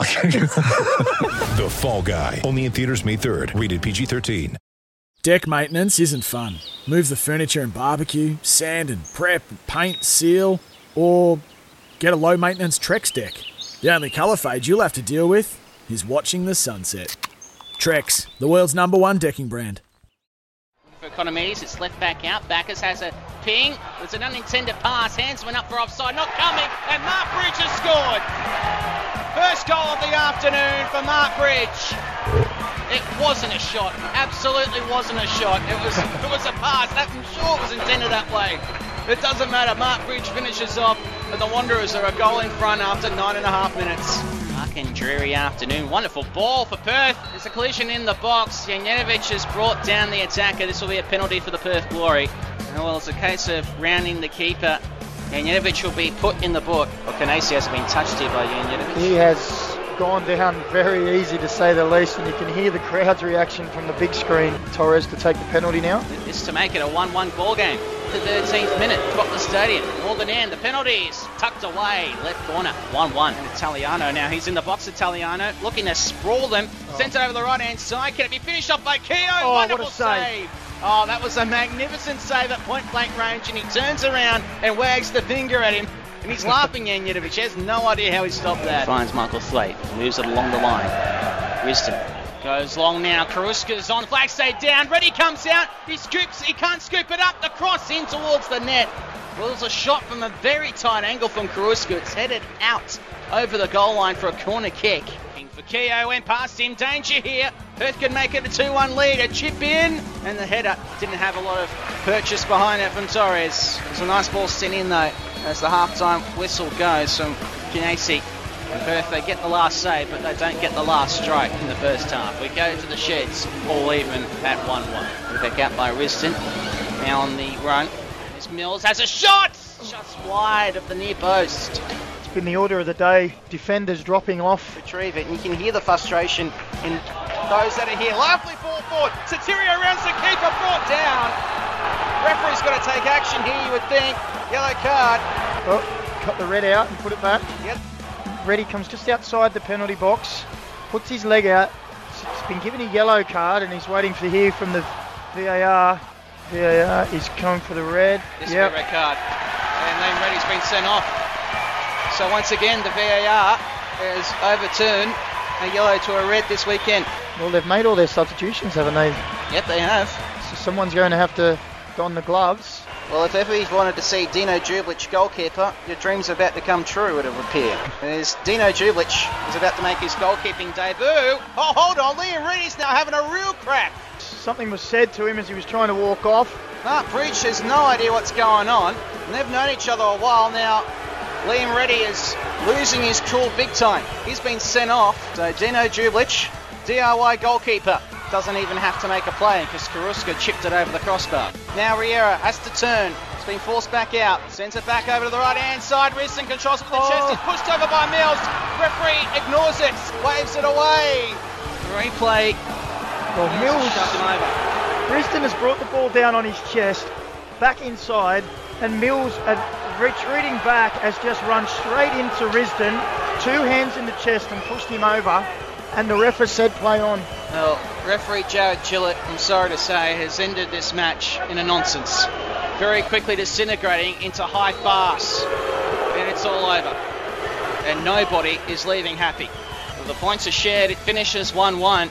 The Fall Guy. Only in theaters May 3rd. Rated PG-13. Deck maintenance isn't fun. Move the furniture and barbecue, sand and prep, paint, seal, or get a low maintenance Trex deck. The only colour fade you'll have to deal with is watching the sunset. Trex, the world's #1 decking brand. For Economies, it's left back out. Maccas has a ping. It's an unintended pass. Hands went up for offside. Not coming. And Mark Bridges has scored. First goal of the afternoon for Mark Bridges. It wasn't a shot. Absolutely wasn't a shot. It was a pass. That, I'm sure, was intended that way. It doesn't matter. Mark Bridges finishes off. But the Wanderers are a goal in front after 9.5 minutes. Fucking dreary afternoon. Wonderful ball for Perth. There's a collision in the box. Janjetović has brought down the attacker. This will be a penalty for the Perth Glory. And well, it's a case of rounding the keeper. Janjetović will be put in the book. Well, Canasi hasn't been touched here by Janjetović. He has gone down very easy, to say the least, and you can hear the crowd's reaction from the big screen. Torres to take the penalty now. This to make it a 1-1 ball game. The 13th minute, top the stadium. Northern end, the penalties tucked away, left corner, 1-1. And Italiano now, he's in the box. Italiano looking to sprawl them, sends it over the right hand side. Can it be finished off by Keogh? Oh, wonderful, what a save. Oh, that was a magnificent save at point blank range, and he turns around and wags the finger at him, and he's laughing. Janjetović has no idea how he stopped that. Finds Michael Slate, moves it along the line. Riston goes long now. Karuska's on. Flag stayed down. Reddy comes out. He scoops. He can't scoop it up. The cross in towards the net. Well, there's a shot from a very tight angle from Karuska. It's headed out over the goal line for a corner kick. King for Keogh, went past him. Danger here. Perth could make it a 2-1 lead. A chip in. And the header didn't have a lot of purchase behind it from Torres. It's a nice ball sent in, though, as the half-time whistle goes from Kinesi. And Perth, they get the last save, but they don't get the last strike in the first half. We go to the sheds, all even at 1-1. We're back out by Riston. Now on the run, as Mills has a shot! Just wide of the near post. It's been the order of the day. Defenders dropping off. Retrieve it, and you can hear the frustration in those that are here. Lovely ball forward. Sotirio rounds the keeper, brought down. Referee's got to take action here, you would think. Yellow card. Oh, cut the red out and put it back. Yep. Reddy comes just outside the penalty box, puts his leg out. He's been given a yellow card and he's waiting to hear from the VAR. VAR is coming for the red. This is a red card. And then Reddy's been sent off. So once again, the VAR has overturned a yellow to a red this weekend. Well, they've made all their substitutions, haven't they? Yep, they have. So someone's going to have to don the gloves. Well, if ever you wanted to see Dino Đulbić goalkeeper, your dream's about to come true, it would appear. As Dino Đulbić is about to make his goalkeeping debut. Oh, hold on, Liam Reddy's now having a real crack. Something was said to him as he was trying to walk off. Mark Breach has no idea what's going on. And they've known each other a while now. Liam Reddy is losing his cool big time. He's been sent off. So Dino Đulbić, DIY goalkeeper. Doesn't even have to make a play because Karuska chipped it over the crossbar. Now Riera has to turn. It's been forced back out. Sends it back over to the right-hand side. Riston controls it with the chest. It's pushed over by Mills. Referee ignores it. Waves it away. Replay. Well, Mills shoved him over. Riston has brought the ball down on his chest, back inside, and Mills retreating back has just run straight into Riston. Two hands in the chest and pushed him over. And the ref has said play on. Well, referee Jared Gillett, I'm sorry to say, has ended this match in a nonsense. Very quickly disintegrating into high farce. And it's all over. And nobody is leaving happy. Well, the points are shared. It finishes 1-1.